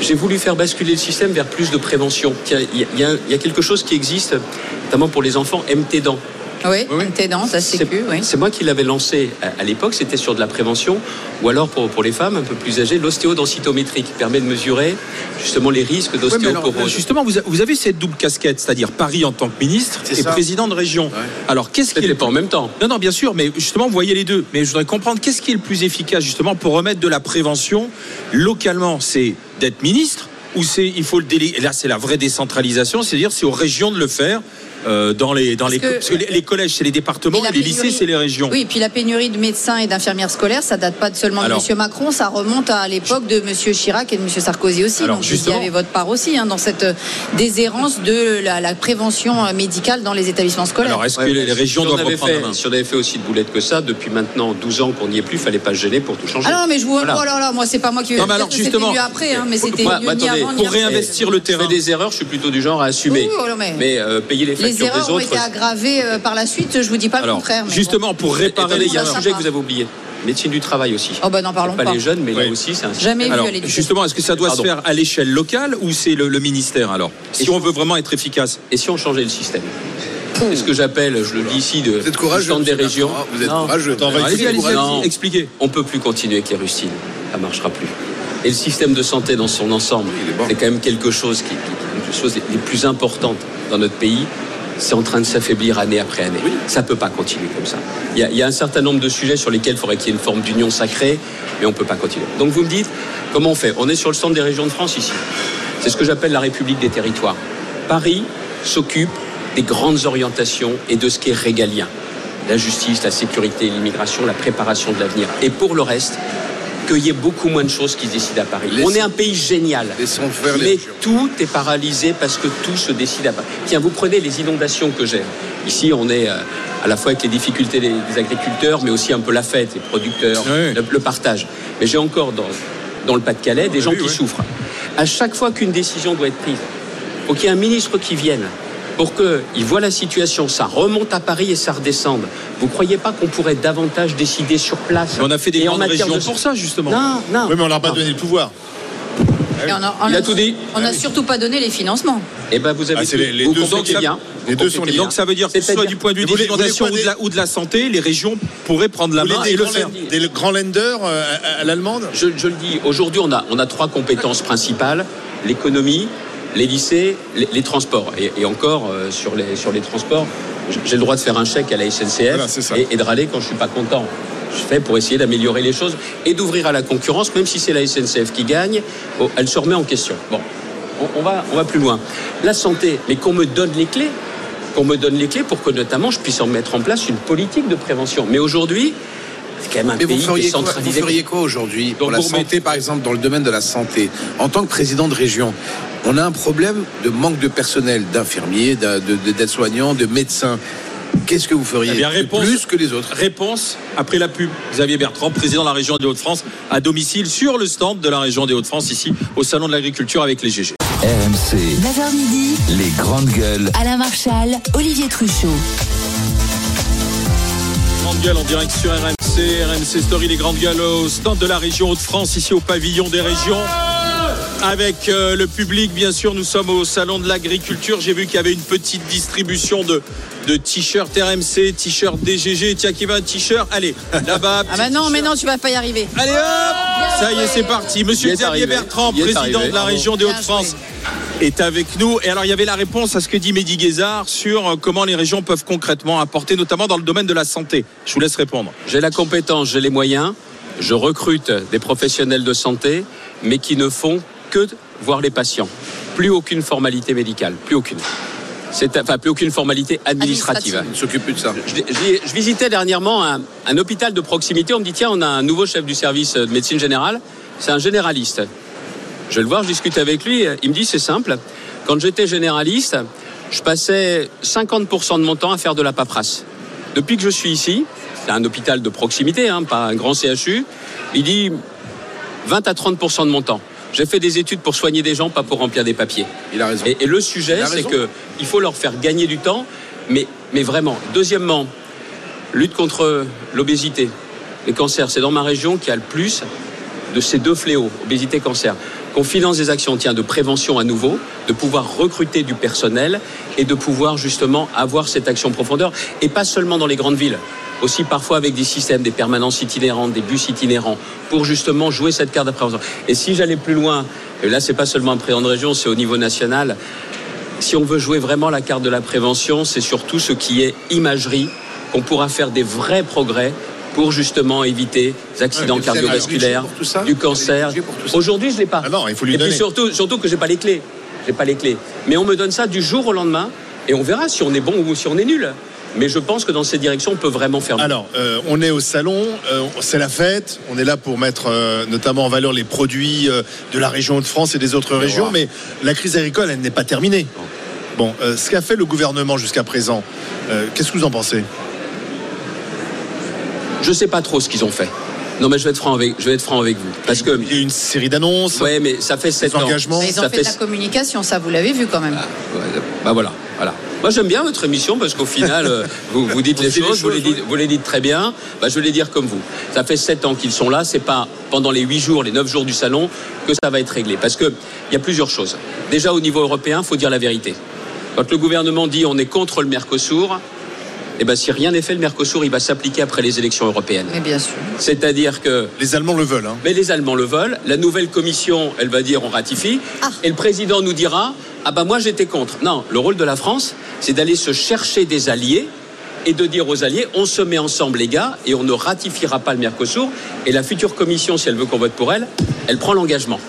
j'ai voulu faire basculer le système vers plus de prévention. Il y a quelque chose qui existe, notamment pour les enfants, MT-DAN. Oui. MT-DAN, ça c'est plus, oui. C'est moi qui l'avais lancé à l'époque, c'était sur de la prévention, ou alors pour les femmes un peu plus âgées, l'ostéodensitométrie qui permet de mesurer justement les risques d'ostéoporose. Oui, justement, vous avez cette double casquette, c'est-à-dire Paris en tant que ministre et président de région. Ouais. Alors qu'est-ce qui est pas en même temps? Non, bien sûr, mais justement, vous voyez les deux. Mais je voudrais comprendre qu'est-ce qui est le plus efficace justement pour remettre de la prévention localement, c'est d'être ministre ou c'est il faut le déléguer. Là, c'est la vraie décentralisation, c'est-à-dire c'est aux régions de le faire. Parce que les collèges, c'est les départements, et les lycées, c'est les régions. Oui, et puis la pénurie de médecins et d'infirmières scolaires, ça date pas seulement de M. Macron, ça remonte à l'époque de M. Chirac et de M. Sarkozy aussi. Alors, donc il y avait votre part aussi dans cette déshérence de la prévention médicale dans les établissements scolaires. Alors est-ce que les régions doivent reprendre la main? Si on avait fait aussi de boulettes que ça, depuis maintenant 12 ans qu'on n'y est plus, fallait pas se gêner pour tout changer. Ah non, mais je vous... Oh là là, moi c'est pas moi qui... Non, mais alors justement... C'était mieux après, mais c'était mieux avant. Pour réinvestir le terrain. Je fais des erreurs, je suis plutôt du genre à assumer. Mais payer les factures des autres... Les erreurs ont été aggravées par la suite, je vous dis pas le contraire. Mais justement, pour réparer les erreurs... C'est un sujet que vous avez oublié. Médecine du travail aussi. Oh bah n'en parlons pas. Les jeunes, mais là aussi, c'est un sujet. Alors, justement, est-ce que ça doit se faire à l'échelle locale ou c'est le ministère alors? Si on veut vraiment être efficace. Et si on changeait le système? C'est ce que j'appelle, je le dis ici, de centre des régions. Vous êtes courageux. Allez-y, expliquez. On ne peut plus continuer avec les rustines. Ça ne marchera plus. Et le système de santé dans son ensemble, c'est quand même quelque chose qui est une des choses les plus importantes dans notre pays. C'est en train de s'affaiblir année après année. Oui. Ça ne peut pas continuer comme ça. Il y a un certain nombre de sujets sur lesquels il faudrait qu'il y ait une forme d'union sacrée, mais on ne peut pas continuer. Donc vous me dites, comment on fait? On est sur le centre des régions de France ici. C'est ce que j'appelle la République des territoires. Paris s'occupe des grandes orientations et de ce qui est régalien. La justice, la sécurité, l'immigration, la préparation de l'avenir. Et pour le reste, qu'il y ait beaucoup moins de choses qui se décident à Paris. On est un pays génial, mais tout est paralysé parce que tout se décide à Paris. Tiens, vous prenez les inondations que j'ai. Ici, on est à la fois avec les difficultés des agriculteurs, mais aussi un peu la fête, les producteurs, le partage. Mais j'ai encore dans le Pas-de-Calais des gens qui souffrent. À chaque fois qu'une décision doit être prise, il faut qu'il y ait un ministre qui vienne pour qu'il voit la situation, ça remonte à Paris et ça redescende. Vous ne croyez pas qu'on pourrait davantage décider sur place? Mais on a fait des grandes régions pour ça, justement. Non. Oui, mais on leur a pas donné le pouvoir. Il a tout dit. On n'a surtout pas donné les financements. Eh bien, vous avez les deux sont liés. Les deux sont liés. Donc ça veut dire que soit du point de vue des inondations ou de la santé, les régions pourraient prendre la main et le faire. Des grands lenders à l'allemande. Je le dis. Aujourd'hui, on a trois compétences principales: l'économie, les lycées, les transports. Et encore sur les transports, j'ai le droit de faire un chèque à la SNCF et de râler quand je suis pas content. Je fais pour essayer d'améliorer les choses et d'ouvrir à la concurrence, même si c'est la SNCF qui gagne, elle se remet en question. Bon, on va plus loin. La santé, mais qu'on me donne les clés pour que notamment je puisse en mettre en place une politique de prévention. Mais aujourd'hui, c'est quand même un pays qui est centralisé. Vous feriez quoi aujourd'hui pour la santé, par exemple, dans le domaine de la santé, en tant que président de région? On a un problème de manque de personnel, d'infirmiers, d'aides-soignants, de médecins. Qu'est-ce que vous feriez plus que les autres? Réponse après la pub. Xavier Bertrand, président de la région des Hauts-de-France, à domicile sur le stand de la région des Hauts-de-France, ici au Salon de l'Agriculture avec les GG. RMC, 9h midi, les Grandes Gueules. Alain Marchal, Olivier Truchot. Grandes Gueules en direct sur RMC Story, les Grandes Gueules au stand de la région Hauts-de-France, ici au pavillon des régions. Avec le public, bien sûr, nous sommes au Salon de l'Agriculture. J'ai vu qu'il y avait une petite distribution de t-shirts RMC, t-shirts DGG. Tiens, qui va un t-shirt? Allez, là-bas. Ah bah non, mais non, tu vas pas y arriver. Allez hop, ça y est, c'est parti. Monsieur Xavier Bertrand, président de la région des Hauts-de-France, est avec nous. Et alors, il y avait la réponse à ce que dit Mehdi Ghezzar sur comment les régions peuvent concrètement apporter, notamment dans le domaine de la santé. Je vous laisse répondre. J'ai la compétence, j'ai les moyens. Je recrute des professionnels de santé, mais qui ne font que voir les patients. Plus aucune formalité médicale, plus aucune. Plus aucune formalité administrative. On ne s'occupe plus de ça. Je visitais dernièrement un hôpital de proximité. On me dit, tiens, on a un nouveau chef du service de médecine générale. C'est un généraliste. Je vais le voir, je discute avec lui. Il me dit, c'est simple. Quand j'étais généraliste, je passais 50% de mon temps à faire de la paperasse. Depuis que je suis ici, c'est un hôpital de proximité, pas un grand CHU, il dit 20 à 30% de mon temps. J'ai fait des études pour soigner des gens, pas pour remplir des papiers. Il a raison. Et le sujet, c'est qu'il faut leur faire gagner du temps, mais vraiment. Deuxièmement, lutte contre l'obésité, les cancers. C'est dans ma région qu'il y a le plus de ces deux fléaux, obésité et cancer. Qu'on finance des actions de prévention à nouveau, de pouvoir recruter du personnel et de pouvoir justement avoir cette action profondeur. Et pas seulement dans les grandes villes. Aussi parfois avec des systèmes, des permanences itinérantes, des bus itinérants, pour justement jouer cette carte d'appréhension. Et si j'allais plus loin, et là c'est pas seulement un président de région, c'est au niveau national, si on veut jouer vraiment la carte de la prévention, c'est surtout ce qui est imagerie, qu'on pourra faire des vrais progrès pour justement éviter des accidents cardiovasculaires, du cancer. Aujourd'hui, je ne l'ai pas. Ah non, il faut lui donner. Puis surtout que je n'ai pas les clés. Mais on me donne ça du jour au lendemain, et on verra si on est bon ou si on est nul. Mais je pense que dans ces directions, on peut vraiment faire mieux. Alors, on est au salon, c'est la fête. On est là pour mettre notamment en valeur les produits de la région Hauts-de-France et des autres régions. Mais la crise agricole, elle n'est pas terminée. Bon, ce qu'a fait le gouvernement jusqu'à présent, qu'est-ce que vous en pensez? Je ne sais pas trop ce qu'ils ont fait. Non, mais je vais être franc avec vous. Parce que il y a une série d'annonces. Oui, mais ça fait 7 ans. Engagements. Mais ils ont fait de la communication, ça vous l'avez vu quand même. Bah voilà. Moi j'aime bien votre émission parce qu'au final vous dites les choses, vous les dites très bien. Bah, je vais les dire comme vous. Ça fait 7 ans qu'ils sont là, c'est pas pendant les 8 jours, les 9 jours du salon que ça va être réglé. Parce que il y a plusieurs choses. Déjà au niveau européen, faut dire la vérité. Quand le gouvernement dit on est contre le Mercosur, eh bien, si rien n'est fait, le Mercosur, il va s'appliquer après les élections européennes. Mais bien sûr. C'est-à-dire que... Les Allemands le veulent. Mais les Allemands le veulent. La nouvelle commission, elle va dire on ratifie. Ah. Et le président nous dira, ah ben moi j'étais contre. Non, le rôle de la France, c'est d'aller se chercher des alliés et de dire aux alliés, on se met ensemble les gars et on ne ratifiera pas le Mercosur. Et la future commission, si elle veut qu'on vote pour elle, elle prend l'engagement.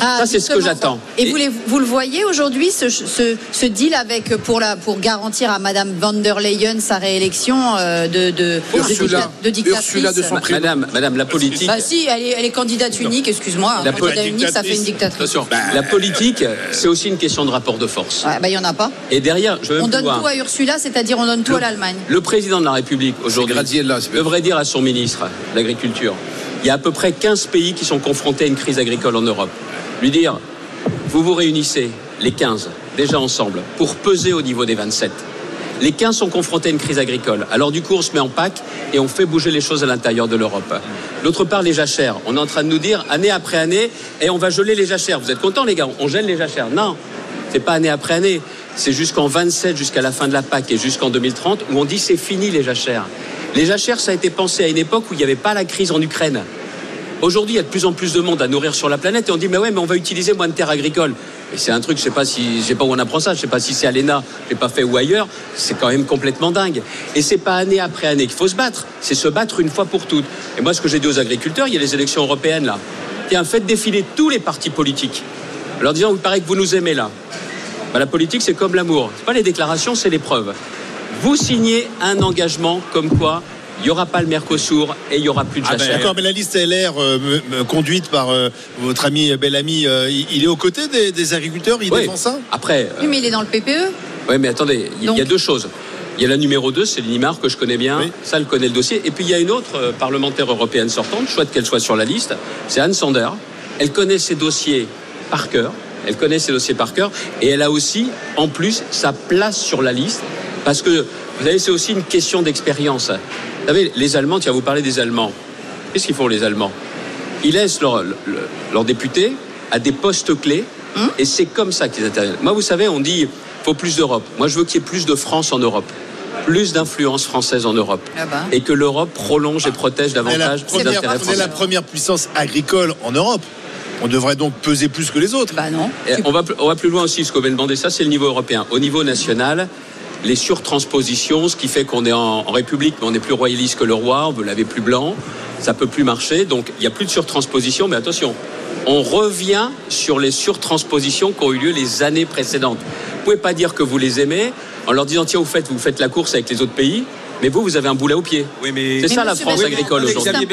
Ah, ça, c'est ce que j'attends. Et vous le voyez aujourd'hui, ce deal avec, pour garantir à Madame van der Leyen sa réélection de dictatrice. Ursula de son prénom. Madame, la politique. Bah, si, elle est candidate unique, excuse-moi. La candidate unique, ça fait une dictatrice. La politique, c'est aussi une question de rapport de force. Il n'y en a pas. Et derrière, on donne tout à Ursula, c'est-à-dire on donne tout à l'Allemagne. Le président de la République, aujourd'hui, devrait dire à son ministre de l'Agriculture, il y a à peu près 15 pays qui sont confrontés à une crise agricole en Europe. Lui dire, vous vous réunissez, les 15, déjà ensemble, pour peser au niveau des 27. Les 15 sont confrontés à une crise agricole. Alors du coup, on se met en PAC et on fait bouger les choses à l'intérieur de l'Europe. D'autre part, les jachères. On est en train de nous dire, année après année, et on va geler les jachères. Vous êtes contents, les gars? On gèle les jachères? Non, c'est pas année après année. C'est jusqu'en 27, jusqu'à la fin de la PAC et jusqu'en 2030, où on dit c'est fini les jachères. Les jachères, ça a été pensé à une époque où il n'y avait pas la crise en Ukraine. Aujourd'hui, il y a de plus en plus de monde à nourrir sur la planète et on dit mais ouais, mais on va utiliser moins de terres agricoles. Et c'est un truc, je sais pas où on apprend ça, je sais pas si c'est à l'ENA, j'ai pas fait ou ailleurs, c'est quand même complètement dingue. Et c'est pas année après année qu'il faut se battre, c'est se battre une fois pour toutes. Et moi, ce que j'ai dit aux agriculteurs, il y a les élections européennes là. Tiens, faites défiler tous les partis politiques. Alors disons, il paraît que vous nous aimez là. Ben, la politique, c'est comme l'amour. C'est pas les déclarations, c'est les preuves. Vous signez un engagement comme quoi il n'y aura pas le Mercosur et il n'y aura plus de jachère. D'accord, mais la liste LR conduite par votre ami Bellamy, il est aux côtés des agriculteurs, il défend ça après. Oui, mais il est dans le PPE. Oui, mais attendez, il y a deux choses. Il y a la numéro 2, c'est Linimar, que je connais bien, ça, elle connaît le dossier. Et puis il y a une autre parlementaire européenne sortante, je souhaite qu'elle soit sur la liste, c'est Anne Sander. Elle connaît ses dossiers par cœur. Elle connaît ses dossiers par cœur et elle a aussi, en plus, sa place sur la liste parce que, vous savez, c'est aussi une question d'expérience. Vous savez, les Allemands, tiens, vous parlez des Allemands. Qu'est-ce qu'ils font, les Allemands? Ils laissent leurs députés à des postes clés et c'est comme ça qu'ils interviennent. Moi, vous savez, on dit, il faut plus d'Europe. Moi, je veux qu'il y ait plus de France en Europe. Plus d'influence française en Europe et que l'Europe prolonge et protège davantage les intérêts français. C'est la première puissance agricole en Europe. On devrait donc peser plus que les autres. Bah non. On va plus loin aussi, ce qu'on vient de demander, ça c'est le niveau européen. Au niveau national, les surtranspositions, ce qui fait qu'on est en République, mais on n'est plus royaliste que le roi, on veut laver plus blanc, ça ne peut plus marcher, donc il n'y a plus de surtransposition, mais attention, on revient sur les surtranspositions qui ont eu lieu les années précédentes. Vous ne pouvez pas dire que vous les aimez en leur disant, tiens, vous faites la course avec les autres pays. Mais vous avez un boulet au pied. Oui, mais... C'est ça la France agricole aujourd'hui.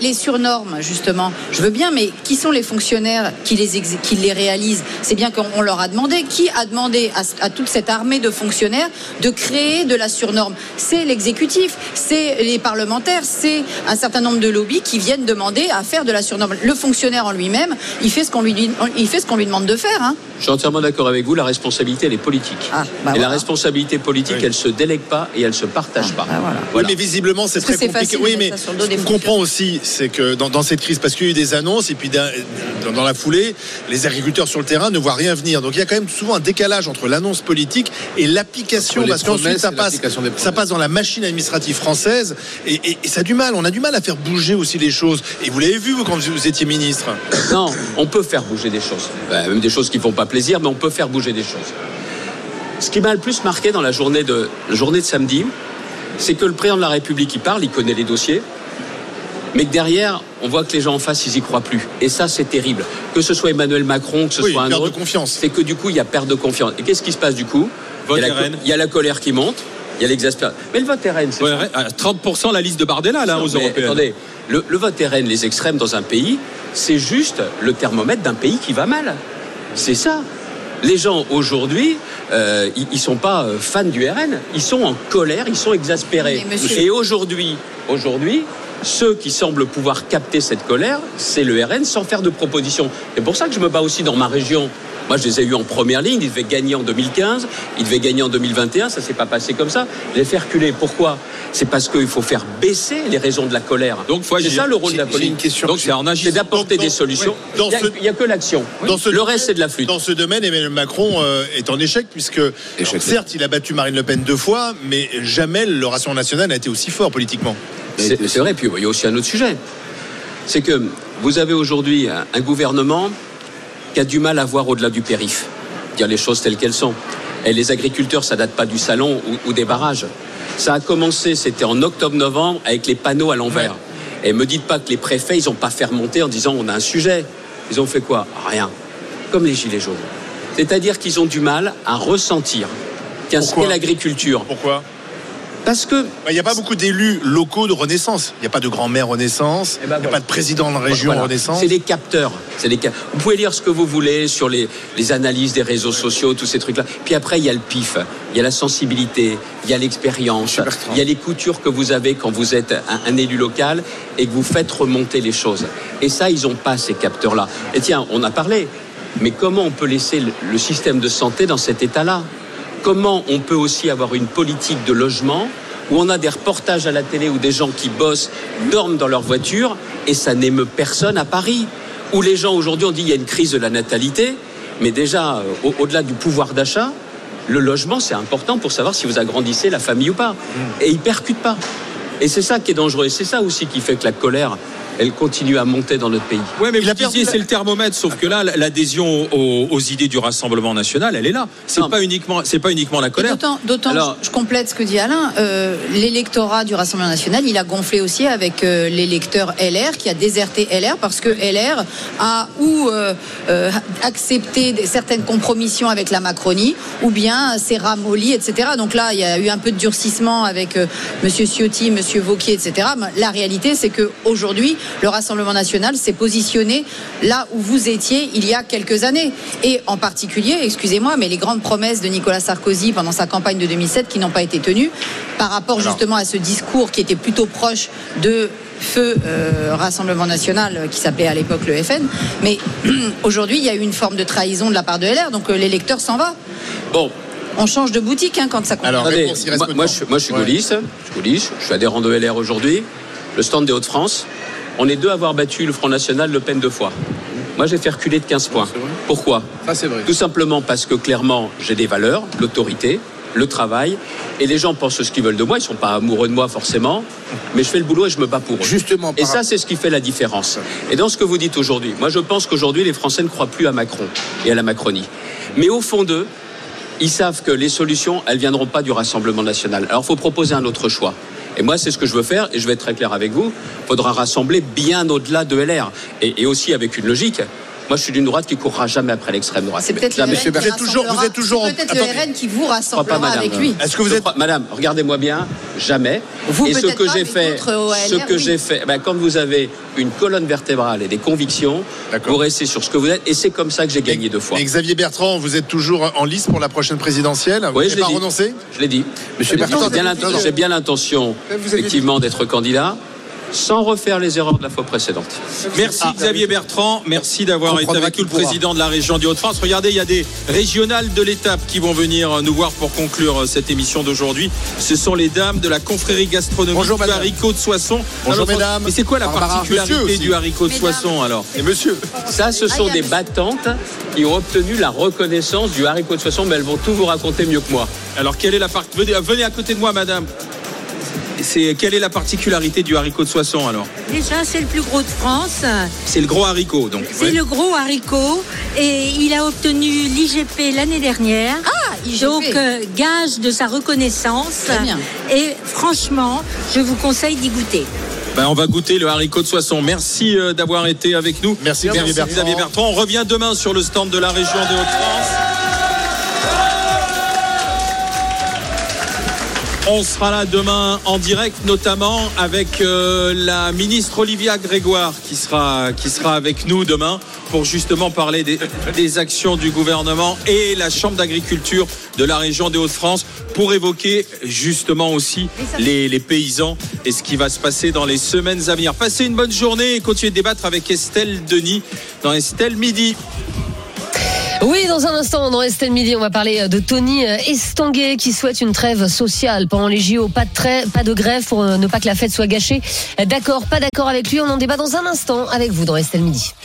Les surnormes, justement. Je veux bien, mais qui sont les fonctionnaires qui les réalisent? C'est bien qu'on leur a demandé. Qui a demandé à toute cette armée de fonctionnaires de créer de la surnorme? C'est l'exécutif, c'est les parlementaires, c'est un certain nombre de lobbies qui viennent demander à faire de la surnorme. Le fonctionnaire en lui-même, il fait ce qu'on lui demande de faire. Hein. Je suis entièrement d'accord avec vous. La responsabilité, elle est politique. La responsabilité politique, elle ne se délègue pas et elle ne se partage pas. Voilà. Oui, mais visiblement, c'est très compliqué. Oui, mais ce qu'on comprend aussi, c'est que dans cette crise, parce qu'il y a eu des annonces, et puis dans la foulée, les agriculteurs sur le terrain ne voient rien venir. Donc il y a quand même souvent un décalage entre l'annonce politique et l'application, parce qu'ensuite ça passe dans la machine administrative française, et ça a du mal. On a du mal à faire bouger aussi les choses. Et vous l'avez vu, vous, quand vous étiez ministre. Non, on peut faire bouger des choses. Même des choses qui ne font pas plaisir, mais on peut faire bouger des choses. Ce qui m'a le plus marqué dans la journée de samedi, c'est que le président de la République, il parle, il connaît les dossiers, mais que derrière, on voit que les gens en face, ils y croient plus. Et ça, c'est terrible. Que ce soit Emmanuel Macron, que ce soit un autre, de confiance. C'est que du coup, il y a perte de confiance. Et qu'est-ce qui se passe du coup? Il y a la colère qui monte, il y a l'exaspération. Mais le vote RN, c'est ça. 30% la liste de Bardella, là, aux Européens. Attendez, le vote RN, les extrêmes dans un pays, c'est juste le thermomètre d'un pays qui va mal. C'est ça. Les gens aujourd'hui, ils ne sont pas fans du RN, ils sont en colère, ils sont exaspérés. Et aujourd'hui, ceux qui semblent pouvoir capter cette colère, c'est le RN sans faire de proposition. C'est pour ça que je me bats aussi dans ma région. Moi, je les ai eus en première ligne, ils devaient gagner en 2015, ils devaient gagner en 2021, ça ne s'est pas passé comme ça. Je les fais reculer. Pourquoi? C'est parce qu'il faut faire baisser les raisons de la colère. Donc, c'est ça le rôle de la politique. Donc, c'est d'apporter des solutions. Il n'y a que l'action. Le reste, c'est de la flûte. Dans ce domaine, Emmanuel Macron est en échec, puisque certes, il a battu Marine Le Pen 2 fois, mais jamais le Rassemblement national n'a été aussi fort politiquement. C'est vrai, puis il y a aussi un autre sujet. C'est que vous avez aujourd'hui un gouvernement qui a du mal à voir au-delà du périph', dire les choses telles qu'elles sont. Et les agriculteurs, ça date pas du salon ou des barrages. Ça a commencé, c'était en octobre-novembre, avec les panneaux à l'envers. Et me dites pas que les préfets, ils ont pas fait remonter en disant on a un sujet. Ils ont fait quoi? Rien. Comme les gilets jaunes. C'est-à-dire qu'ils ont du mal à ressentir qu'est-ce qu'est l'agriculture. Pourquoi? Parce que il n'y a pas beaucoup d'élus locaux de Renaissance. Il n'y a pas de grand-mère Renaissance. Il n'y a pas de président de région Renaissance. C'est les capteurs. Vous pouvez lire ce que vous voulez sur les analyses des réseaux sociaux, tous ces trucs-là. Puis après, il y a le pif. Il y a la sensibilité. Il y a l'expérience. Il y a les coutures que vous avez quand vous êtes un élu local et que vous faites remonter les choses. Et ça, ils n'ont pas ces capteurs-là. Et tiens, on a parlé. Mais comment on peut laisser le système de santé dans cet état-là ? comment on peut aussi avoir une politique de logement où on a des reportages à la télé où des gens qui bossent dorment dans leur voiture et ça n'émeut personne à Paris. Où les gens aujourd'hui ont dit il y a une crise de la natalité, mais déjà au-delà du pouvoir d'achat, le logement c'est important pour savoir si vous agrandissez la famille ou pas. Et ils ne percutent pas. Et c'est ça qui est dangereux. Et c'est ça aussi qui fait que la colère, elle continue à monter dans notre pays. Oui, mais vous disiez, c'est le thermomètre, sauf que là, l'adhésion aux idées du Rassemblement national, elle est là. C'est pas uniquement la colère. D'autant, je complète ce que dit Alain, l'électorat du Rassemblement national, il a gonflé aussi avec l'électeur LR, qui a déserté LR, parce que LR a accepté certaines compromissions avec la Macronie, ou bien s'est ramolli, etc. Donc là, il y a eu un peu de durcissement avec M. Ciotti, M. Wauquiez, etc. Mais la réalité, c'est qu'aujourd'hui, le Rassemblement national s'est positionné là où vous étiez il y a quelques années. Et en particulier, excusez-moi, mais les grandes promesses de Nicolas Sarkozy pendant sa campagne de 2007 qui n'ont pas été tenues par rapport justement à ce discours qui était plutôt proche de Rassemblement National qui s'appelait à l'époque le FN. Mais aujourd'hui, il y a eu une forme de trahison de la part de LR, donc l'électeur s'en va. Bon. On change de boutique hein, quand ça compte. Alors, allez, moi je suis gaulliste, je suis adhérent de LR aujourd'hui, le stand des Hauts-de-France. On est deux à avoir battu le Front National, Le Pen 2 fois. Moi, j'ai fait reculer de 15 points. Pourquoi ? Ça, c'est vrai. Tout simplement parce que, clairement, j'ai des valeurs, l'autorité, le travail, et les gens pensent ce qu'ils veulent de moi. Ils ne sont pas amoureux de moi, forcément, mais je fais le boulot et je me bats pour eux. Justement. Et ça, c'est ce qui fait la différence. Et dans ce que vous dites aujourd'hui, moi, je pense qu'aujourd'hui, les Français ne croient plus à Macron et à la Macronie. Mais au fond d'eux, ils savent que les solutions, elles ne viendront pas du Rassemblement national. Alors, il faut proposer un autre choix. Et moi, c'est ce que je veux faire, et je vais être très clair avec vous, il faudra rassembler bien au-delà de LR, et aussi avec une logique. Moi, je suis d'une droite qui ne courra jamais après l'extrême droite. C'est peut-être le RN qui vous rassemblera avec lui. Est-ce que vous êtes... Madame, regardez-moi bien, jamais. Vous, et ce que j'ai fait, quand vous avez une colonne vertébrale et des convictions, vous restez sur ce que vous êtes, et c'est comme ça que j'ai gagné 2 fois. Et Xavier Bertrand, vous êtes toujours en lice pour la prochaine présidentielle. Vous n'avez pas renoncé ? Je l'ai dit. Monsieur Bertrand, j'ai bien l'intention, effectivement, d'être candidat, sans refaire les erreurs de la fois précédente. Merci Xavier Bertrand, merci d'avoir été avec nous, le président de la région du Hauts-de-France. Regardez, il y a des régionales de l'étape qui vont venir nous voir pour conclure cette émission d'aujourd'hui. Ce sont les dames de la confrérie gastronomique du haricot de Soissons. Bonjour mesdames. Mais c'est quoi la particularité du haricot de Soissons alors ? Et monsieur. Ça, ce sont des battantes qui ont obtenu la reconnaissance du haricot de Soissons, mais elles vont tout vous raconter mieux que moi. Alors, quelle est la part... Venez à côté de moi, madame. Quelle est la particularité du haricot de Soissons alors ? Déjà, c'est le plus gros de France. C'est le gros haricot, donc. C'est le gros haricot et il a obtenu l'IGP l'année dernière. Ah, IGP. Donc, gage de sa reconnaissance. Très bien. Et franchement, je vous conseille d'y goûter. Ben, on va goûter le haricot de Soissons. Merci d'avoir été avec nous. Merci Xavier Bertrand. On revient demain sur le stand de la région des Hauts-de-France. On sera là demain en direct, notamment avec la ministre Olivia Grégoire qui sera avec nous demain pour justement parler des actions du gouvernement et la Chambre d'agriculture de la région des Hauts-de-France pour évoquer justement aussi les paysans et ce qui va se passer dans les semaines à venir. Passez une bonne journée et continuez de débattre avec Estelle Denis dans Estelle Midi. Oui, dans un instant, dans Estelle Midi, on va parler de Tony Estanguet qui souhaite une trêve sociale pendant les JO. Pas de grève pour ne pas que la fête soit gâchée. D'accord, pas d'accord avec lui. On en débat dans un instant avec vous dans Estelle Midi.